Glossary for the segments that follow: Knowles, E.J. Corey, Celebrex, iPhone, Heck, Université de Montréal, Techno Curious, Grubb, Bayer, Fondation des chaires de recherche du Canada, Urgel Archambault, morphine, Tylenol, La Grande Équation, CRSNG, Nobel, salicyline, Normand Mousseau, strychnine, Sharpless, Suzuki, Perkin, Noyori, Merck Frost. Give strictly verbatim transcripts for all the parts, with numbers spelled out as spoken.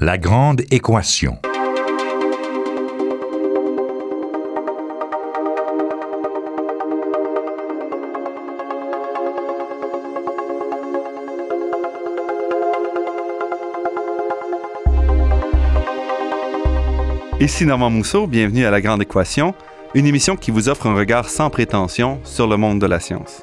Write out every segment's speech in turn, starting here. La Grande Équation. Ici Normand Mousseau, bienvenue à La Grande Équation, une émission qui vous offre un regard sans prétention sur le monde de la science.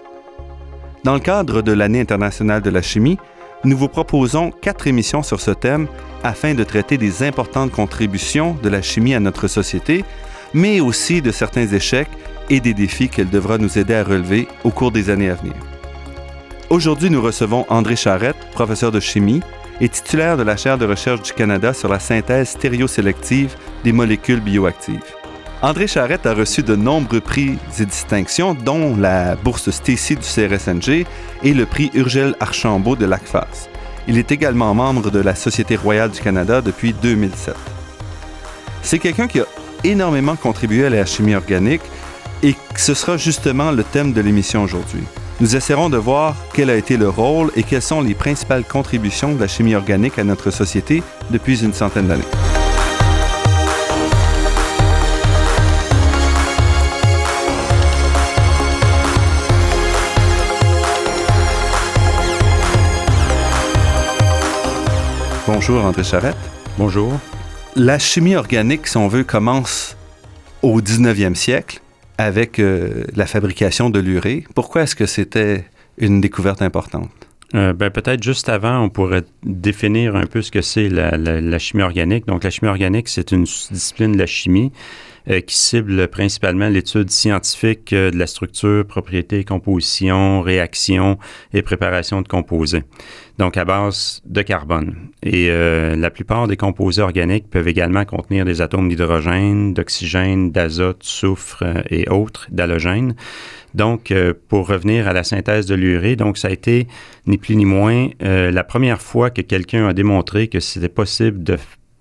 Dans le cadre de l'Année internationale de la chimie, nous vous proposons quatre émissions sur ce thème afin de traiter des importantes contributions de la chimie à notre société, mais aussi de certains échecs et des défis qu'elle devra nous aider à relever au cours des années à venir. Aujourd'hui, nous recevons André Charette, professeur de chimie et titulaire de la chaire de recherche du Canada sur la synthèse stéréosélective des molécules bioactives. André Charette a reçu de nombreux prix et distinctions, dont la bourse Stacy du C R S N G et le prix Urgel Archambault de l'A C F A S. Il est également membre de la Société royale du Canada depuis deux mille sept. C'est quelqu'un qui a énormément contribué à la chimie organique et ce sera justement le thème de l'émission aujourd'hui. Nous essaierons de voir quel a été le rôle et quelles sont les principales contributions de la chimie organique à notre société depuis une centaine d'années. Bonjour André Charette. Bonjour. La chimie organique, si on veut, commence au dix-neuvième siècle avec euh, la fabrication de l'urée. Pourquoi est-ce que c'était une découverte importante? Euh, ben, peut-être juste avant, on pourrait définir un peu ce que c'est la, la, la chimie organique. Donc la chimie organique, c'est une discipline de la chimie euh, qui cible principalement l'étude scientifique euh, de la structure, propriétés, composition, réactions et préparation de composés. Donc à base de carbone. Et euh, la plupart des composés organiques peuvent également contenir des atomes d'hydrogène, d'oxygène, d'azote, soufre euh, et autres, d'halogène. Donc euh, pour revenir à la synthèse de l'urée, donc ça a été ni plus ni moins euh, la première fois que quelqu'un a démontré que c'était possible de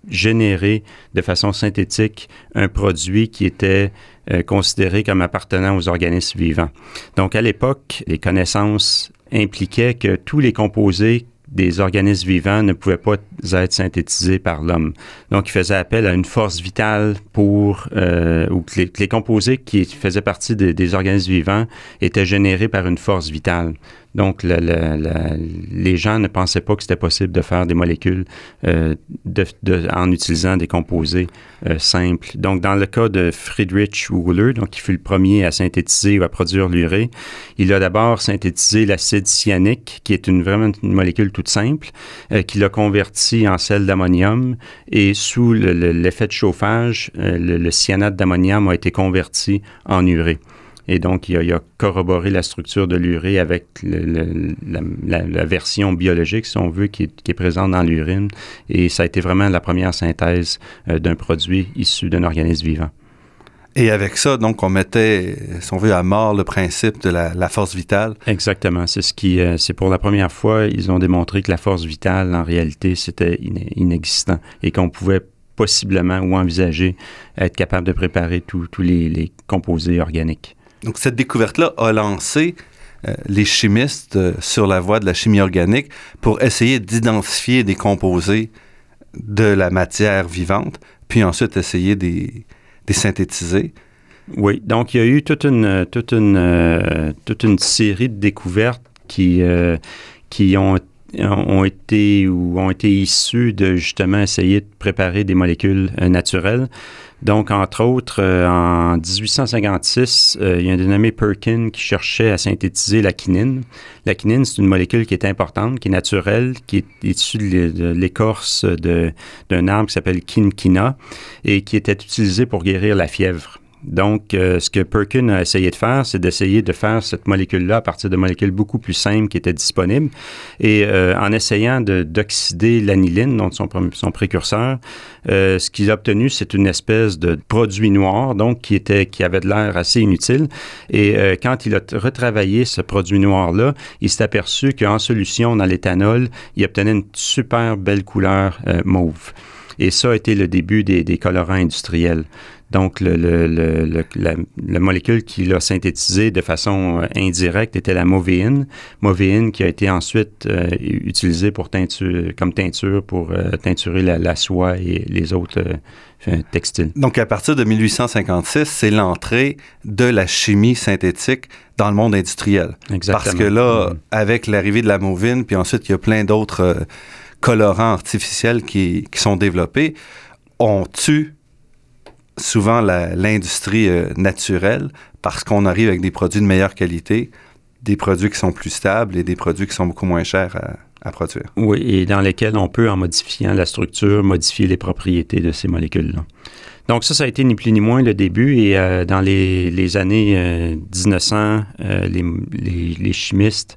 générer de façon synthétique un produit qui était euh, considéré comme appartenant aux organismes vivants. Donc à l'époque, les connaissances impliquait que tous les composés des organismes vivants ne pouvaient pas être synthétisés par l'homme. Donc, il faisait appel à une force vitale pour... Euh, ou que les, que les composés qui faisaient partie de, des organismes vivants étaient générés par une force vitale. Donc, le, le, le, les gens ne pensaient pas que c'était possible de faire des molécules euh, de, de, en utilisant des composés euh, simples. Donc, dans le cas de Friedrich Wöhler, donc qui fut le premier à synthétiser ou à produire l'urée, il a d'abord synthétisé l'acide cyanique, qui est une, vraiment une molécule toute simple, euh, qu'il a converti en sel d'ammonium. Et sous le, le, l'effet de chauffage, euh, le, le cyanate d'ammonium a été converti en urée. Et donc, il a, il a corroboré la structure de l'urée avec le, le, la, la, la version biologique, si on veut, qui est, qui est présente dans l'urine. Et ça a été vraiment la première synthèse euh, d'un produit issu d'un organisme vivant. Et avec ça, donc, on mettait, si on veut, à mort le principe de la, la force vitale. Exactement. C'est ce qui, euh, c'est pour la première fois, ils ont démontré que la force vitale, en réalité, c'était in- inexistant et qu'on pouvait possiblement ou envisager être capable de préparer tous les, les composés organiques. Donc, cette découverte-là a lancé euh, les chimistes euh, sur la voie de la chimie organique pour essayer d'identifier des composés de la matière vivante, puis ensuite essayer de les synthétiser. Oui, donc il y a eu toute une, toute une, euh, toute une série de découvertes qui, euh, qui ont été ont été ou ont été issus de justement essayer de préparer des molécules euh, naturelles. Donc, entre autres, euh, en dix-huit cent cinquante-six, euh, il y a un dénommé Perkin qui cherchait à synthétiser la quinine. La quinine, c'est une molécule qui est importante, qui est naturelle, qui est issue de l'écorce de, d'un arbre qui s'appelle quinquina et qui était utilisée pour guérir la fièvre. Donc, euh, ce que Perkin a essayé de faire, c'est d'essayer de faire cette molécule-là à partir de molécules beaucoup plus simples qui étaient disponibles. Et euh, en essayant de, d'oxyder l'aniline, donc son, son précurseur, euh, ce qu'il a obtenu, c'est une espèce de produit noir, donc qui, était, qui avait de l'air assez inutile. Et euh, quand il a retravaillé ce produit noir-là, il s'est aperçu qu'en solution dans l'éthanol, il obtenait une super belle couleur euh, mauve. Et ça a été le début des, des colorants industriels. Donc, le, le, le, le, la, la molécule qu'il a synthétisée de façon euh, indirecte était la mauveine. Mauveine qui a été ensuite euh, utilisée pour teinture, comme teinture pour euh, teinturer la, la soie et les autres euh, textiles. Donc, à partir de mille huit cent cinquante-six, c'est l'entrée de la chimie synthétique dans le monde industriel. Exactement. Parce que là, mmh. avec l'arrivée de la mauveine, puis ensuite, il y a plein d'autres euh, colorants artificiels qui, qui sont développés, on tue souvent la, l'industrie euh, naturelle parce qu'on arrive avec des produits de meilleure qualité, des produits qui sont plus stables et des produits qui sont beaucoup moins chers à, à produire. Oui, et dans lesquels on peut, en modifiant la structure, modifier les propriétés de ces molécules-là. Donc ça, ça a été ni plus ni moins le début, et euh, dans les, les années euh, dix-neuf cents, euh, les, les, les chimistes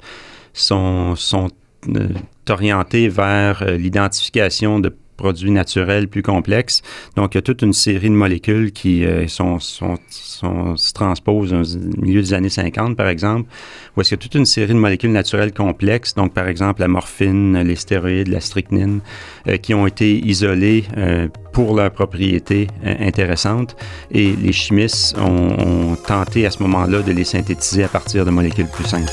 sont, sont euh, orientés vers euh, l'identification de produits naturels plus complexes. Donc, il y a toute une série de molécules qui euh, sont, sont, sont, se transposent au milieu des années cinquante, par exemple, où est-ce qu'il y a toute une série de molécules naturelles complexes, donc par exemple la morphine, les stéroïdes, la strychnine, euh, qui ont été isolées euh, pour leurs propriétés euh, intéressantes. Et les chimistes ont, ont tenté à ce moment-là de les synthétiser à partir de molécules plus simples.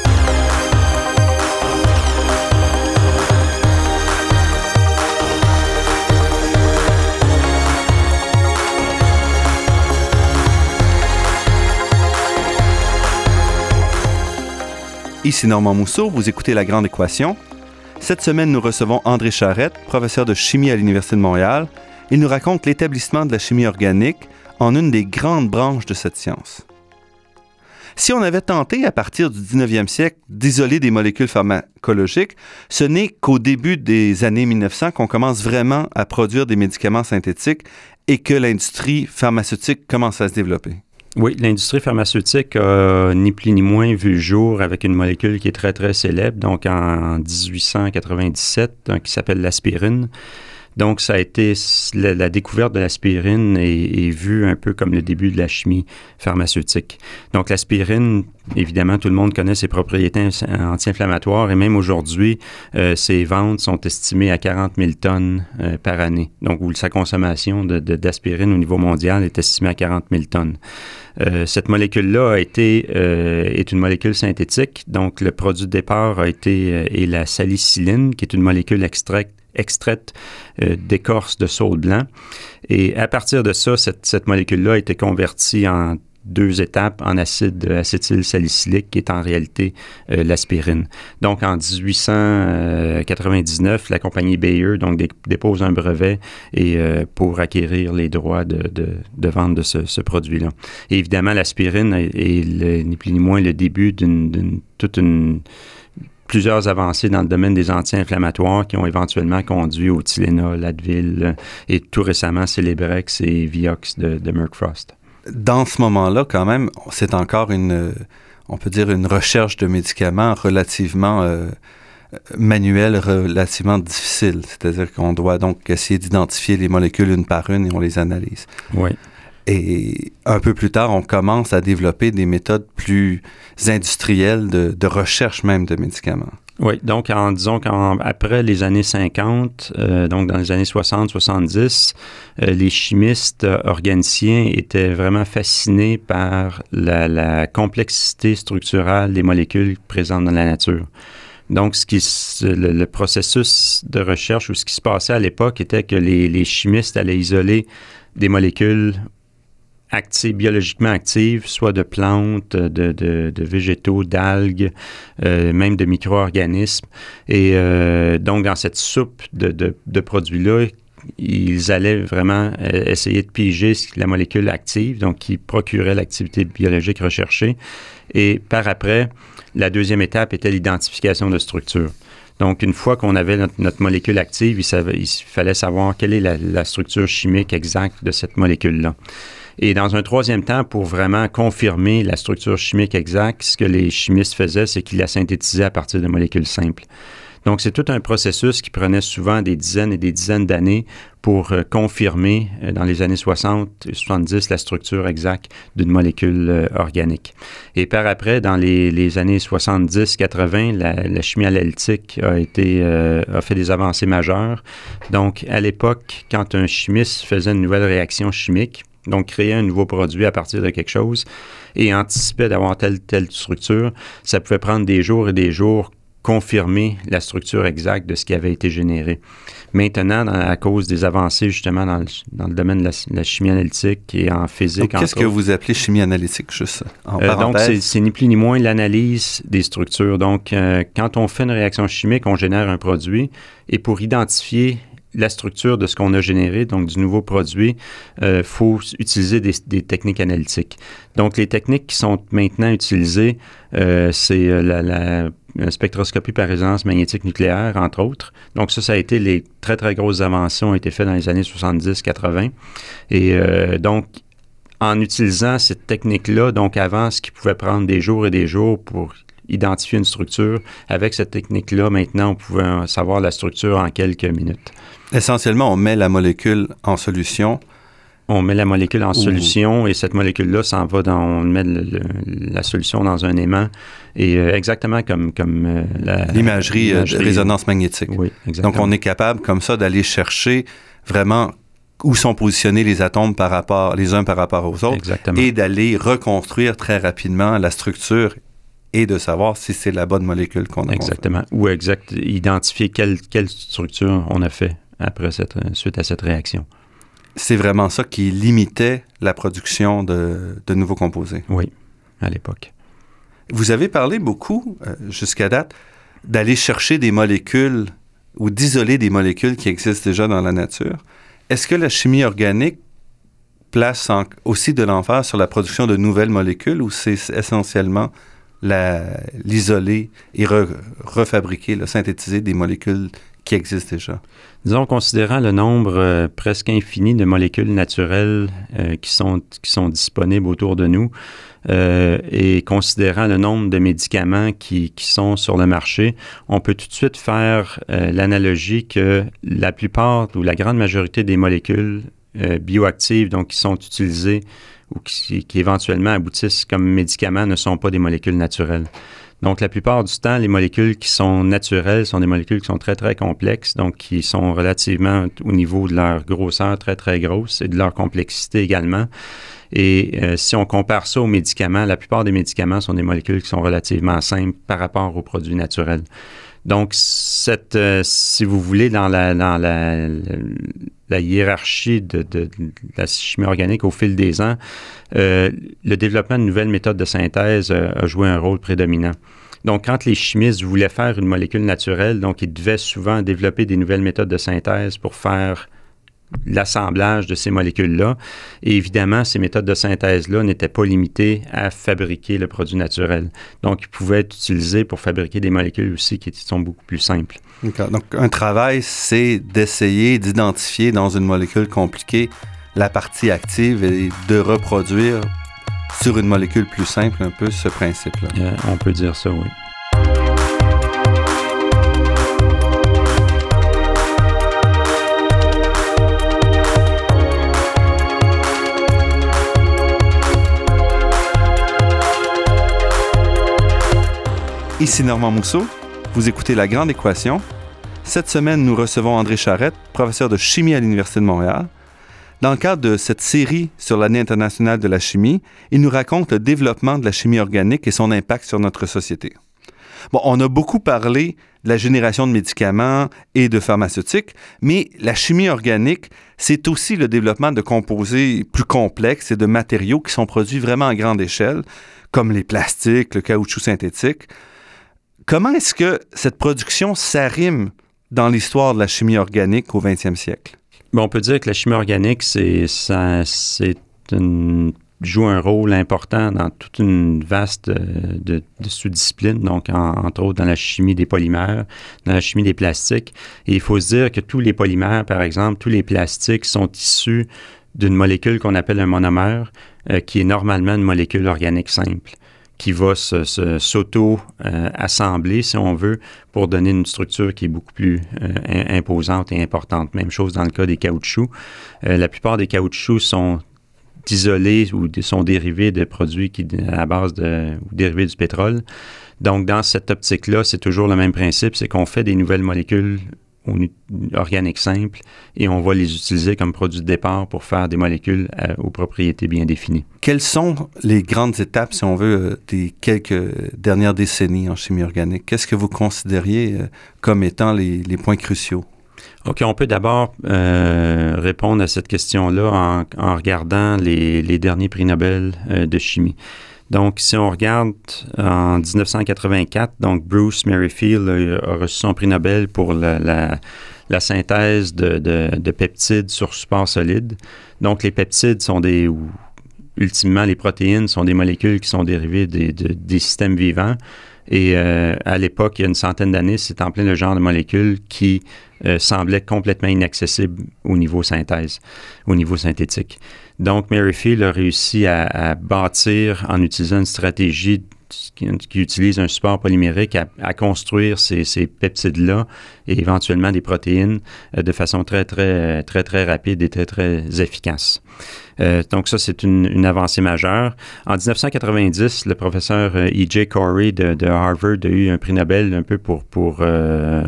Ici Normand Mousseau, vous écoutez La Grande Équation. Cette semaine, nous recevons André Charette, professeur de chimie à l'Université de Montréal. Il nous raconte l'établissement de la chimie organique en une des grandes branches de cette science. Si on avait tenté, à partir du dix-neuvième siècle, d'isoler des molécules pharmacologiques, ce n'est qu'au début des années mille neuf cents qu'on commence vraiment à produire des médicaments synthétiques et que l'industrie pharmaceutique commence à se développer. Oui, l'industrie pharmaceutique a ni plus ni moins vu le jour avec une molécule qui est très, très célèbre, donc en dix-huit cent quatre-vingt-dix-sept, qui s'appelle l'aspirine. Donc, ça a été la, la découverte de l'aspirine est, est vue un peu comme le début de la chimie pharmaceutique. Donc, l'aspirine, évidemment, tout le monde connaît ses propriétés anti-inflammatoires, et même aujourd'hui, euh, ses ventes sont estimées à quarante mille tonnes euh, par année. Donc, où sa consommation de, de, d'aspirine au niveau mondial est estimée à quarante mille tonnes. Euh, cette molécule-là a été, euh, est une molécule synthétique. Donc, le produit de départ a été euh, est la salicyline, qui est une molécule extraite extraite euh, d'écorce de saule blanc. Et à partir de ça, cette, cette molécule-là a été convertie en deux étapes en acide acétylsalicylique, qui est en réalité euh, l'aspirine. Donc, en dix-huit cent quatre-vingt-dix-neuf, la compagnie Bayer donc, dé- dépose un brevet et, euh, pour acquérir les droits de, de, de vente de ce, ce produit-là. Et évidemment, l'aspirine est, est le, ni plus ni moins le début d'une, d'une toute une... plusieurs avancées dans le domaine des anti-inflammatoires qui ont éventuellement conduit au Tylenol, Advil et tout récemment Celebrex et Vioxx de, de Merck Frost. Dans ce moment-là, quand même, c'est encore une, on peut dire, une recherche de médicaments relativement euh, manuelle, relativement difficile. C'est-à-dire qu'on doit donc essayer d'identifier les molécules une par une et on les analyse. Oui. Et un peu plus tard, on commence à développer des méthodes plus industrielles de, de recherche même de médicaments. Oui, donc en, disons qu'après les années cinquante, euh, donc dans les années soixante soixante-dix, euh, les chimistes organiciens étaient vraiment fascinés par la, la complexité structurelle des molécules présentes dans la nature. Donc, ce qui, le, le processus de recherche ou ce qui se passait à l'époque était que les, les chimistes allaient isoler des molécules actives, biologiquement actives, soit de plantes, de, de, de végétaux, d'algues, euh, même de micro-organismes. Et euh, donc, dans cette soupe de, de, de produits-là, ils allaient vraiment euh, essayer de piger la molécule active, donc qui procurait l'activité biologique recherchée. Et par après, la deuxième étape était l'identification de structures. Donc, une fois qu'on avait notre, notre molécule active, il, savait, il fallait savoir quelle est la, la structure chimique exacte de cette molécule-là. Et dans un troisième temps, pour vraiment confirmer la structure chimique exacte, ce que les chimistes faisaient, c'est qu'ils la synthétisaient à partir de molécules simples. Donc, c'est tout un processus qui prenait souvent des dizaines et des dizaines d'années pour euh, confirmer, euh, dans les années soixante et soixante-dix, la structure exacte d'une molécule euh, organique. Et par après, dans les, les années soixante-dix quatre-vingt, la, la chimie analytique a, été, euh, a fait des avancées majeures. Donc, à l'époque, quand un chimiste faisait une nouvelle réaction chimique, Donc, créer un nouveau produit à partir de quelque chose et anticiper d'avoir telle telle structure, ça pouvait prendre des jours et des jours confirmer la structure exacte de ce qui avait été généré. Maintenant, dans, à cause des avancées justement dans le, dans le domaine de la, la chimie analytique et en physique... Donc, qu'est-ce que vous appelez chimie analytique, juste en euh, parenthèse? Donc, c'est, c'est ni plus ni moins l'analyse des structures. Donc, euh, quand on fait une réaction chimique, on génère un produit et pour identifier la structure de ce qu'on a généré, donc du nouveau produit, il euh, faut utiliser des, des techniques analytiques. Donc, les techniques qui sont maintenant utilisées, euh, c'est la, la spectroscopie par résonance magnétique nucléaire, entre autres. Donc, ça, ça a été les très, très grosses avancées ont été faites dans les années soixante-dix quatre-vingt. Et euh, donc, en utilisant cette technique-là, donc avant, ce qui pouvait prendre des jours et des jours pour identifier une structure, avec cette technique-là, maintenant, on pouvait savoir la structure en quelques minutes. Essentiellement, on met la molécule en solution. On met la molécule en Ouh. solution et cette molécule-là s'en va dans, on met le, le, la solution dans un aimant et euh, exactement comme, comme euh, la... L'imagerie, l'imagerie de résonance magnétique. Oui, exactement. Donc, on est capable comme ça d'aller chercher vraiment où sont positionnés les atomes par rapport, les uns par rapport aux autres. Exactement. Et d'aller reconstruire très rapidement la structure et de savoir si c'est la bonne molécule qu'on a. Exactement. Fait. Ou exact, identifier quelle, quelle structure on a fait après cette, suite à cette réaction. C'est vraiment ça qui limitait la production de, de nouveaux composés. Oui, à l'époque. Vous avez parlé beaucoup, euh, jusqu'à date, d'aller chercher des molécules ou d'isoler des molécules qui existent déjà dans la nature. Est-ce que la chimie organique place en, aussi de l'emphase sur la production de nouvelles molécules ou c'est essentiellement la, l'isoler et re, refabriquer, là, synthétiser des molécules qui existent déjà? Disons, considérant le nombre euh, presque infini de molécules naturelles euh, qui sont, qui sont disponibles autour de nous euh, et considérant le nombre de médicaments qui, qui sont sur le marché, on peut tout de suite faire euh, l'analogie que la plupart ou la grande majorité des molécules euh, bioactives, donc qui sont utilisées ou qui, qui éventuellement aboutissent comme médicaments, ne sont pas des molécules naturelles. Donc, la plupart du temps, les molécules qui sont naturelles sont des molécules qui sont très, très complexes, donc qui sont relativement au niveau de leur grosseur très, très grosse et de leur complexité également. Et euh, si on compare ça aux médicaments, la plupart des médicaments sont des molécules qui sont relativement simples par rapport aux produits naturels. Donc, cette, euh, si vous voulez, dans la, dans la, la, la hiérarchie de, de, de la chimie organique au fil des ans, euh, le développement de nouvelles méthodes de synthèse euh, a joué un rôle prédominant. Donc, quand les chimistes voulaient faire une molécule naturelle, donc ils devaient souvent développer des nouvelles méthodes de synthèse pour faire l'assemblage de ces molécules-là. Et évidemment, ces méthodes de synthèse-là n'étaient pas limitées à fabriquer le produit naturel. Donc, ils pouvaient être utilisés pour fabriquer des molécules aussi qui sont beaucoup plus simples. D'accord. Donc, un travail, c'est d'essayer d'identifier dans une molécule compliquée la partie active et de reproduire sur une molécule plus simple un peu ce principe-là. Euh, on peut dire ça, oui. Ici Normand Mousseau, vous écoutez La Grande Équation. Cette semaine, nous recevons André Charette, professeur de chimie à l'Université de Montréal. Dans le cadre de cette série sur l'année internationale de la chimie, il nous raconte le développement de la chimie organique et son impact sur notre société. Bon, on a beaucoup parlé de la génération de médicaments et de pharmaceutiques, mais la chimie organique, c'est aussi le développement de composés plus complexes et de matériaux qui sont produits vraiment à grande échelle, comme les plastiques, le caoutchouc synthétique. Comment est-ce que cette production s'arrime dans l'histoire de la chimie organique au vingtième siècle? Bon, on peut dire que la chimie organique, c'est, ça, c'est une, joue un rôle important dans toute une vaste de, de sous-disciplines, donc en, entre autres dans la chimie des polymères, dans la chimie des plastiques. Et il faut se dire que tous les polymères, par exemple, tous les plastiques sont issus d'une molécule qu'on appelle un monomère, euh, qui est normalement une molécule organique simple, qui va se, se, s'auto-assembler, euh, si on veut, pour donner une structure qui est beaucoup plus euh, imposante et importante. Même chose dans le cas des caoutchoucs. Euh, la plupart des caoutchoucs sont isolés ou sont dérivés de produits qui, à la base de, ou dérivés du pétrole. Donc, dans cette optique-là, c'est toujours le même principe, c'est qu'on fait des nouvelles molécules organiques simples et on va les utiliser comme produits de départ pour faire des molécules euh, aux propriétés bien définies. Quelles sont les grandes étapes, si on veut, des quelques dernières décennies en chimie organique? Qu'est-ce que vous considériez euh, comme étant les, les points cruciaux? OK, on peut d'abord euh, répondre à cette question-là en, en regardant les, les derniers prix Nobel euh, de chimie. Donc, si on regarde en dix-neuf cent quatre-vingt-quatre, donc Bruce Merrifield a, a reçu son prix Nobel pour la, la, la synthèse de, de, de peptides sur support solide. Donc, les peptides sont des... Ou, ultimement, les protéines sont des molécules qui sont dérivées des, de, des systèmes vivants. Et euh, à l'époque, il y a une centaine d'années, c'est en plein le genre de molécules qui euh, semblaient complètement inaccessibles au niveau synthèse, au niveau synthétique. Donc, Merrifield a réussi à, à bâtir, en utilisant une stratégie qui, qui utilise un support polymérique, à, à construire ces, ces peptides-là et éventuellement des protéines euh, de façon très, très, très, très rapide et très, très efficace. Euh, donc, ça, c'est une, une avancée majeure. En dix-neuf cent quatre-vingt-dix, le professeur euh, E J Corey de, de Harvard a eu un prix Nobel un peu pour, pour euh,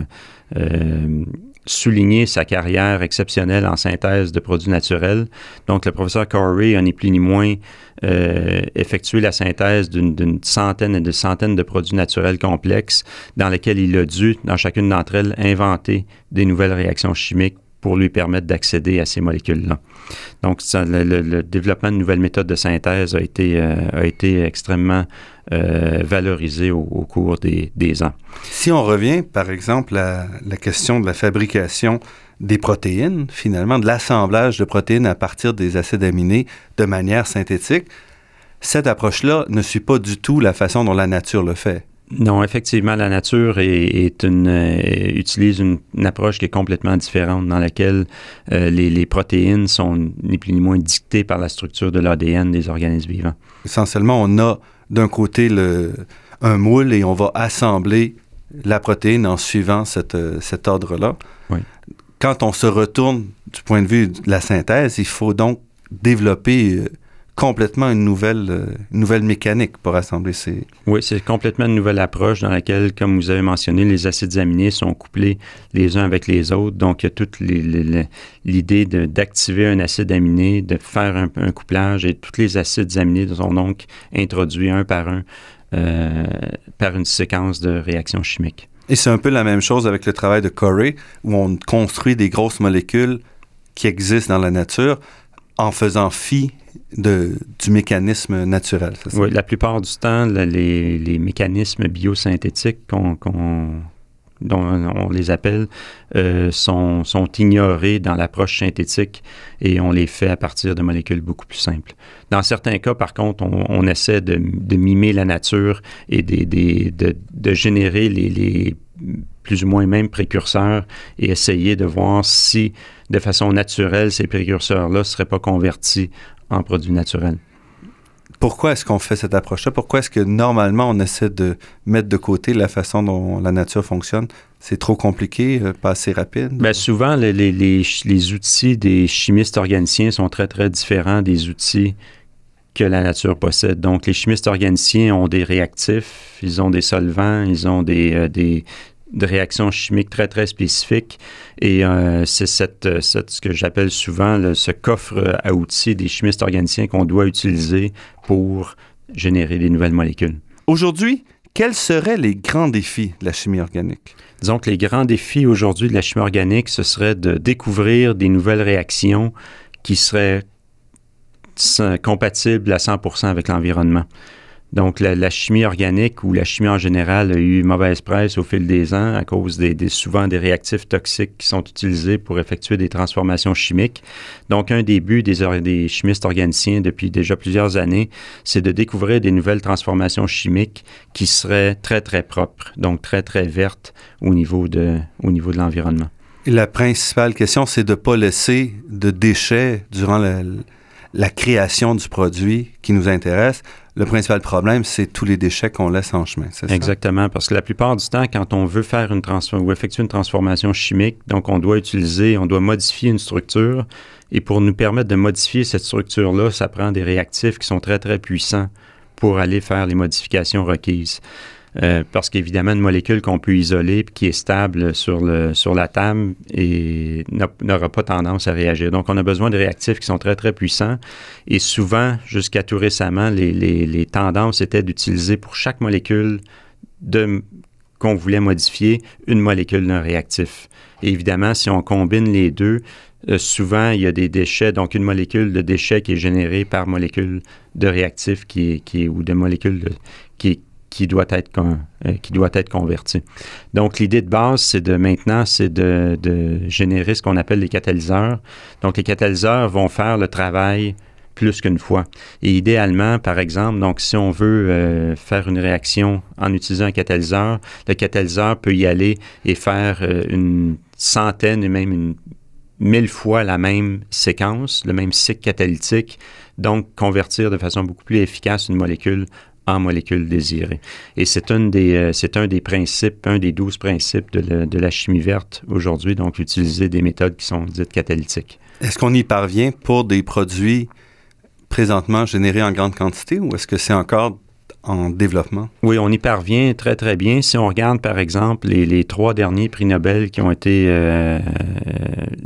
euh, souligner sa carrière exceptionnelle en synthèse de produits naturels. Donc, le professeur Corey, ni plus ni moins, euh, effectué la synthèse d'une, d'une centaine et de centaines de produits naturels complexes dans lesquels il a dû, dans chacune d'entre elles, inventer des nouvelles réactions chimiques pour lui permettre d'accéder à ces molécules-là. Donc, ça, le, le, le développement de nouvelles méthodes de synthèse a été, euh, a été extrêmement euh, valorisé au, au cours des, des ans. Si on revient, par exemple, à la question de la fabrication des protéines, finalement, de l'assemblage de protéines à partir des acides aminés de manière synthétique, cette approche-là ne suit pas du tout la façon dont la nature le fait. Non, effectivement, la nature est, est une, euh, utilise une, une approche qui est complètement différente, dans laquelle euh, les, les protéines sont ni plus ni moins dictées par la structure de l'A D N des organismes vivants. Essentiellement, on a d'un côté le, un moule et on va assembler la protéine en suivant cette, cet ordre-là. Oui. Quand on se retourne du point de vue de la synthèse, il faut donc développer... Euh, complètement une nouvelle, euh, nouvelle mécanique pour assembler ces... Oui, c'est complètement une nouvelle approche dans laquelle, comme vous avez mentionné, les acides aminés sont couplés les uns avec les autres. Donc, il y a toute les, les, les, l'idée de, d'activer un acide aminé, de faire un, un couplage, et tous les acides aminés sont donc introduits un par un euh, par une séquence de réactions chimiques. Et c'est un peu la même chose avec le travail de Corey, où on construit des grosses molécules qui existent dans la nature en faisant fi De, du mécanisme naturel. Ça, oui, la plupart du temps, la, les, les mécanismes biosynthétiques qu'on, qu'on, dont on les appelle euh, sont, sont ignorés dans l'approche synthétique et on les fait à partir de molécules beaucoup plus simples. Dans certains cas, par contre, on, on essaie de, de mimer la nature et des, des, de, de générer les, les plus ou moins mêmes précurseurs et essayer de voir si, de façon naturelle, ces précurseurs-là ne seraient pas convertis en produits naturels. Pourquoi est-ce qu'on fait cette approche-là? Pourquoi est-ce que normalement on essaie de mettre de côté la façon dont la nature fonctionne? C'est trop compliqué, euh, pas assez rapide? Bien, souvent, les, les, les, les outils des chimistes organiciens sont très, très différents des outils que la nature possède. Donc, les chimistes organiciens ont des réactifs, ils ont des solvants, ils ont des... Euh, des de réactions chimiques très, très spécifiques. Et euh, c'est cette, cette, ce que j'appelle souvent le, ce coffre à outils des chimistes organiciens qu'on doit utiliser pour générer des nouvelles molécules. Aujourd'hui, quels seraient les grands défis de la chimie organique? Disons que les grands défis aujourd'hui de la chimie organique, ce serait de découvrir des nouvelles réactions qui seraient compatibles à cent pour cent avec l'environnement. Donc, la, la chimie organique ou la chimie en général a eu mauvaise presse au fil des ans à cause des, des, souvent des réactifs toxiques qui sont utilisés pour effectuer des transformations chimiques. Donc, un des buts des, des chimistes organiciens depuis déjà plusieurs années, c'est de découvrir des nouvelles transformations chimiques qui seraient très, très propres, donc très, très vertes au niveau de, au niveau de l'environnement. Et la principale question, c'est de ne pas laisser de déchets durant la, la création du produit qui nous intéresse. Le principal problème, c'est tous les déchets qu'on laisse en chemin, c'est ça? Exactement, parce que la plupart du temps, quand on veut faire une transform- ou effectuer une transformation chimique, donc on doit utiliser, on doit modifier une structure, et pour nous permettre de modifier cette structure-là, ça prend des réactifs qui sont très, très puissants pour aller faire les modifications requises. euh, parce qu'évidemment, une molécule qu'on peut isoler et qui est stable sur, le, sur la table et n'aura pas tendance à réagir. Donc, on a besoin de réactifs qui sont très, très puissants. Et souvent, jusqu'à tout récemment, les, les, les tendances étaient d'utiliser pour chaque molécule de, qu'on voulait modifier une molécule d'un réactif. Et évidemment, si on combine les deux, Euh, souvent, il y a des déchets, donc une molécule de déchet qui est générée par molécule de réactif qui est, qui est, ou de molécule de, qui, qui, doit être con, euh, qui doit être convertie. Donc, l'idée de base, c'est de maintenant, c'est de, de générer ce qu'on appelle les catalyseurs. Donc, les catalyseurs vont faire le travail plus qu'une fois. Et idéalement, par exemple, donc si on veut euh, faire une réaction en utilisant un catalyseur, le catalyseur peut y aller et faire euh, une centaine et même une mille fois la même séquence, le même cycle catalytique, donc convertir de façon beaucoup plus efficace une molécule en molécule désirée. Et c'est un des, c'est un des principes, un des douze principes de, le, de la chimie verte aujourd'hui, donc utiliser des méthodes qui sont dites catalytiques. Est-ce qu'on y parvient pour des produits présentement générés en grande quantité ou est-ce que c'est encore en développement? Oui, on y parvient très, très bien. Si on regarde, par exemple, les, les trois derniers prix Nobel qui ont été euh,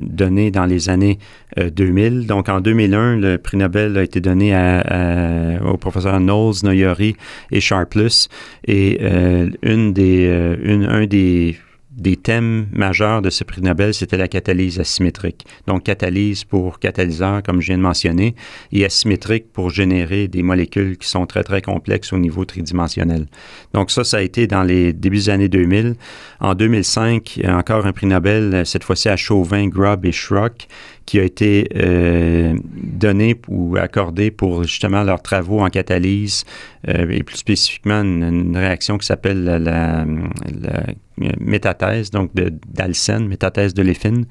donnés dans les années euh, deux mille. Donc, en deux mille un, le prix Nobel a été donné à, à, aux professeurs Knowles, Noyori et Sharpless. Et euh, une des, euh, une, un des, des thèmes majeurs de ce prix Nobel, c'était la catalyse asymétrique. Donc, catalyse pour catalyseur, comme je viens de mentionner, et asymétrique pour générer des molécules qui sont très, très complexes au niveau tridimensionnel. Donc, ça, ça a été dans les débuts des années deux mille. En deux mille cinq, encore un prix Nobel, cette fois-ci à Chauvin, Grubb et Schrock, qui a été euh, donné ou accordé pour justement leurs travaux en catalyse euh, et plus spécifiquement une, une réaction qui s'appelle la, la, la métathèse, donc de, d'alcène, métathèse de l'épine,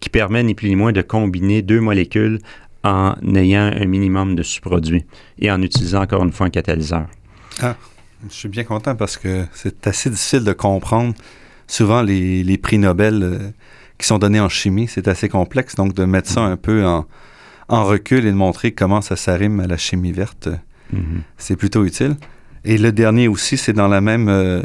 qui permet ni plus ni moins de combiner deux molécules en ayant un minimum de sous-produits et en utilisant encore une fois un catalyseur. Ah, je suis bien content parce que c'est assez difficile de comprendre souvent les, les prix Nobel euh, qui sont donnés en chimie, c'est assez complexe, donc de mettre ça un peu en, en recul et de montrer comment ça s'arrime à la chimie verte, mm-hmm. c'est plutôt utile. Et le dernier aussi, c'est dans la même, euh,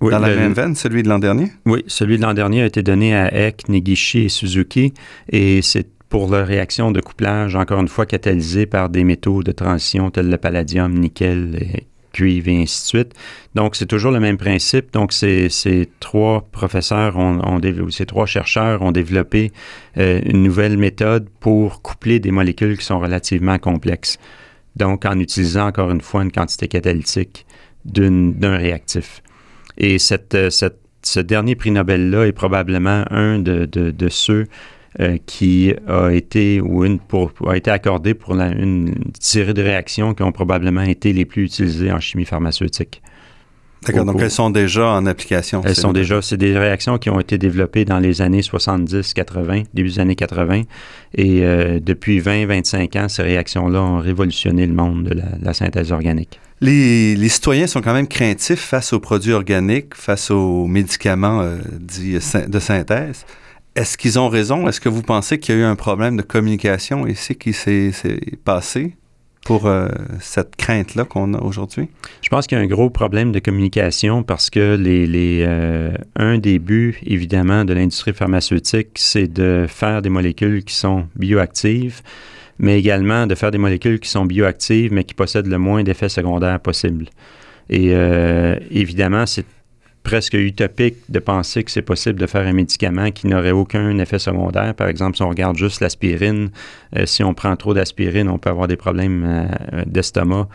oui, dans la le, même veine, celui de l'an dernier? Oui, celui de l'an dernier a été donné à Heck, Negishi et Suzuki, et c'est pour leur réaction de couplage, encore une fois catalysée par des métaux de transition tels le palladium, nickel et cuivre et ainsi de suite. Donc, c'est toujours le même principe. Donc, ces, ces trois professeurs, ont, ont dév- ces trois chercheurs ont développé euh, une nouvelle méthode pour coupler des molécules qui sont relativement complexes. Donc, en utilisant encore une fois une quantité catalytique d'une, d'un réactif. Et cette, cette, ce dernier prix Nobel-là est probablement un de, de, de ceux Euh, qui a été ou une pour, a été accordée pour la, une série de réactions qui ont probablement été les plus utilisées en chimie pharmaceutique. D'accord, donc elles sont déjà en application. Elles sont déjà, c'est des réactions qui ont été développées dans les années soixante-dix quatre-vingt, début des années quatre-vingt, et euh, depuis vingt à vingt-cinq ans, ces réactions-là ont révolutionné le monde de la, la synthèse organique. Les, les citoyens sont quand même craintifs face aux produits organiques, face aux médicaments euh, dits de synthèse. Est-ce qu'ils ont raison? Est-ce que vous pensez qu'il y a eu un problème de communication ici qui s'est, s'est passé pour euh, cette crainte-là qu'on a aujourd'hui? Je pense qu'il y a un gros problème de communication parce que les, les, euh, un des buts, évidemment, de l'industrie pharmaceutique, c'est de faire des molécules qui sont bioactives, mais également de faire des molécules qui sont bioactives, mais qui possèdent le moins d'effets secondaires possible. Et euh, évidemment, c'est presque utopique de penser que c'est possible de faire un médicament qui n'aurait aucun effet secondaire. Par exemple, si on regarde juste l'aspirine, euh, si on prend trop d'aspirine, on peut avoir des problèmes euh, d'estomac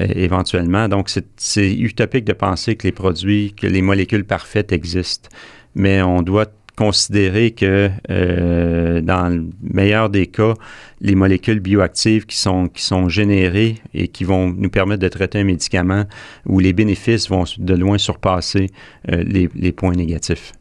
euh, éventuellement. Donc, c'est, c'est utopique de penser que les produits, que les molécules parfaites existent. Mais on doit considérer que euh, dans le meilleur des cas, les molécules bioactives qui sont, qui sont générées et qui vont nous permettre de traiter un médicament où les bénéfices vont de loin surpasser euh, les, les points négatifs.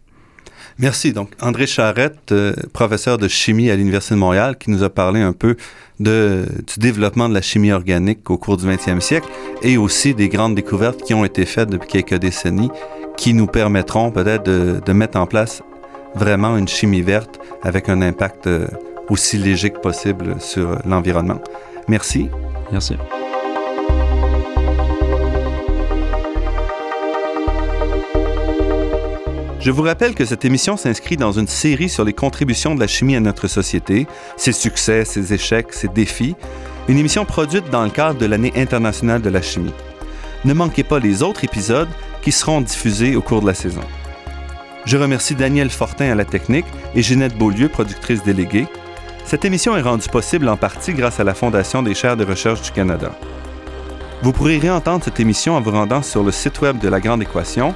Merci. Donc, André Charette, euh, professeur de chimie à l'Université de Montréal, qui nous a parlé un peu de, du développement de la chimie organique au cours du vingtième siècle et aussi des grandes découvertes qui ont été faites depuis quelques décennies qui nous permettront peut-être de, de mettre en place vraiment une chimie verte avec un impact aussi léger que possible sur l'environnement. Merci. Merci. Je vous rappelle que cette émission s'inscrit dans une série sur les contributions de la chimie à notre société, ses succès, ses échecs, ses défis, une émission produite dans le cadre de l'Année internationale de la chimie. Ne manquez pas les autres épisodes qui seront diffusés au cours de la saison. Je remercie Daniel Fortin à la technique et Ginette Beaulieu, productrice déléguée. Cette émission est rendue possible en partie grâce à la Fondation des chaires de recherche du Canada. Vous pourrez réentendre cette émission en vous rendant sur le site web de La Grande Équation.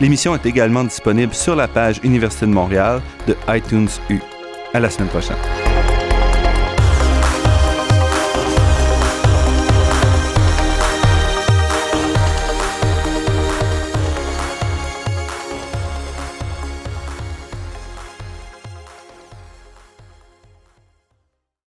L'émission est également disponible sur la page Université de Montréal de iTunes U. À la semaine prochaine.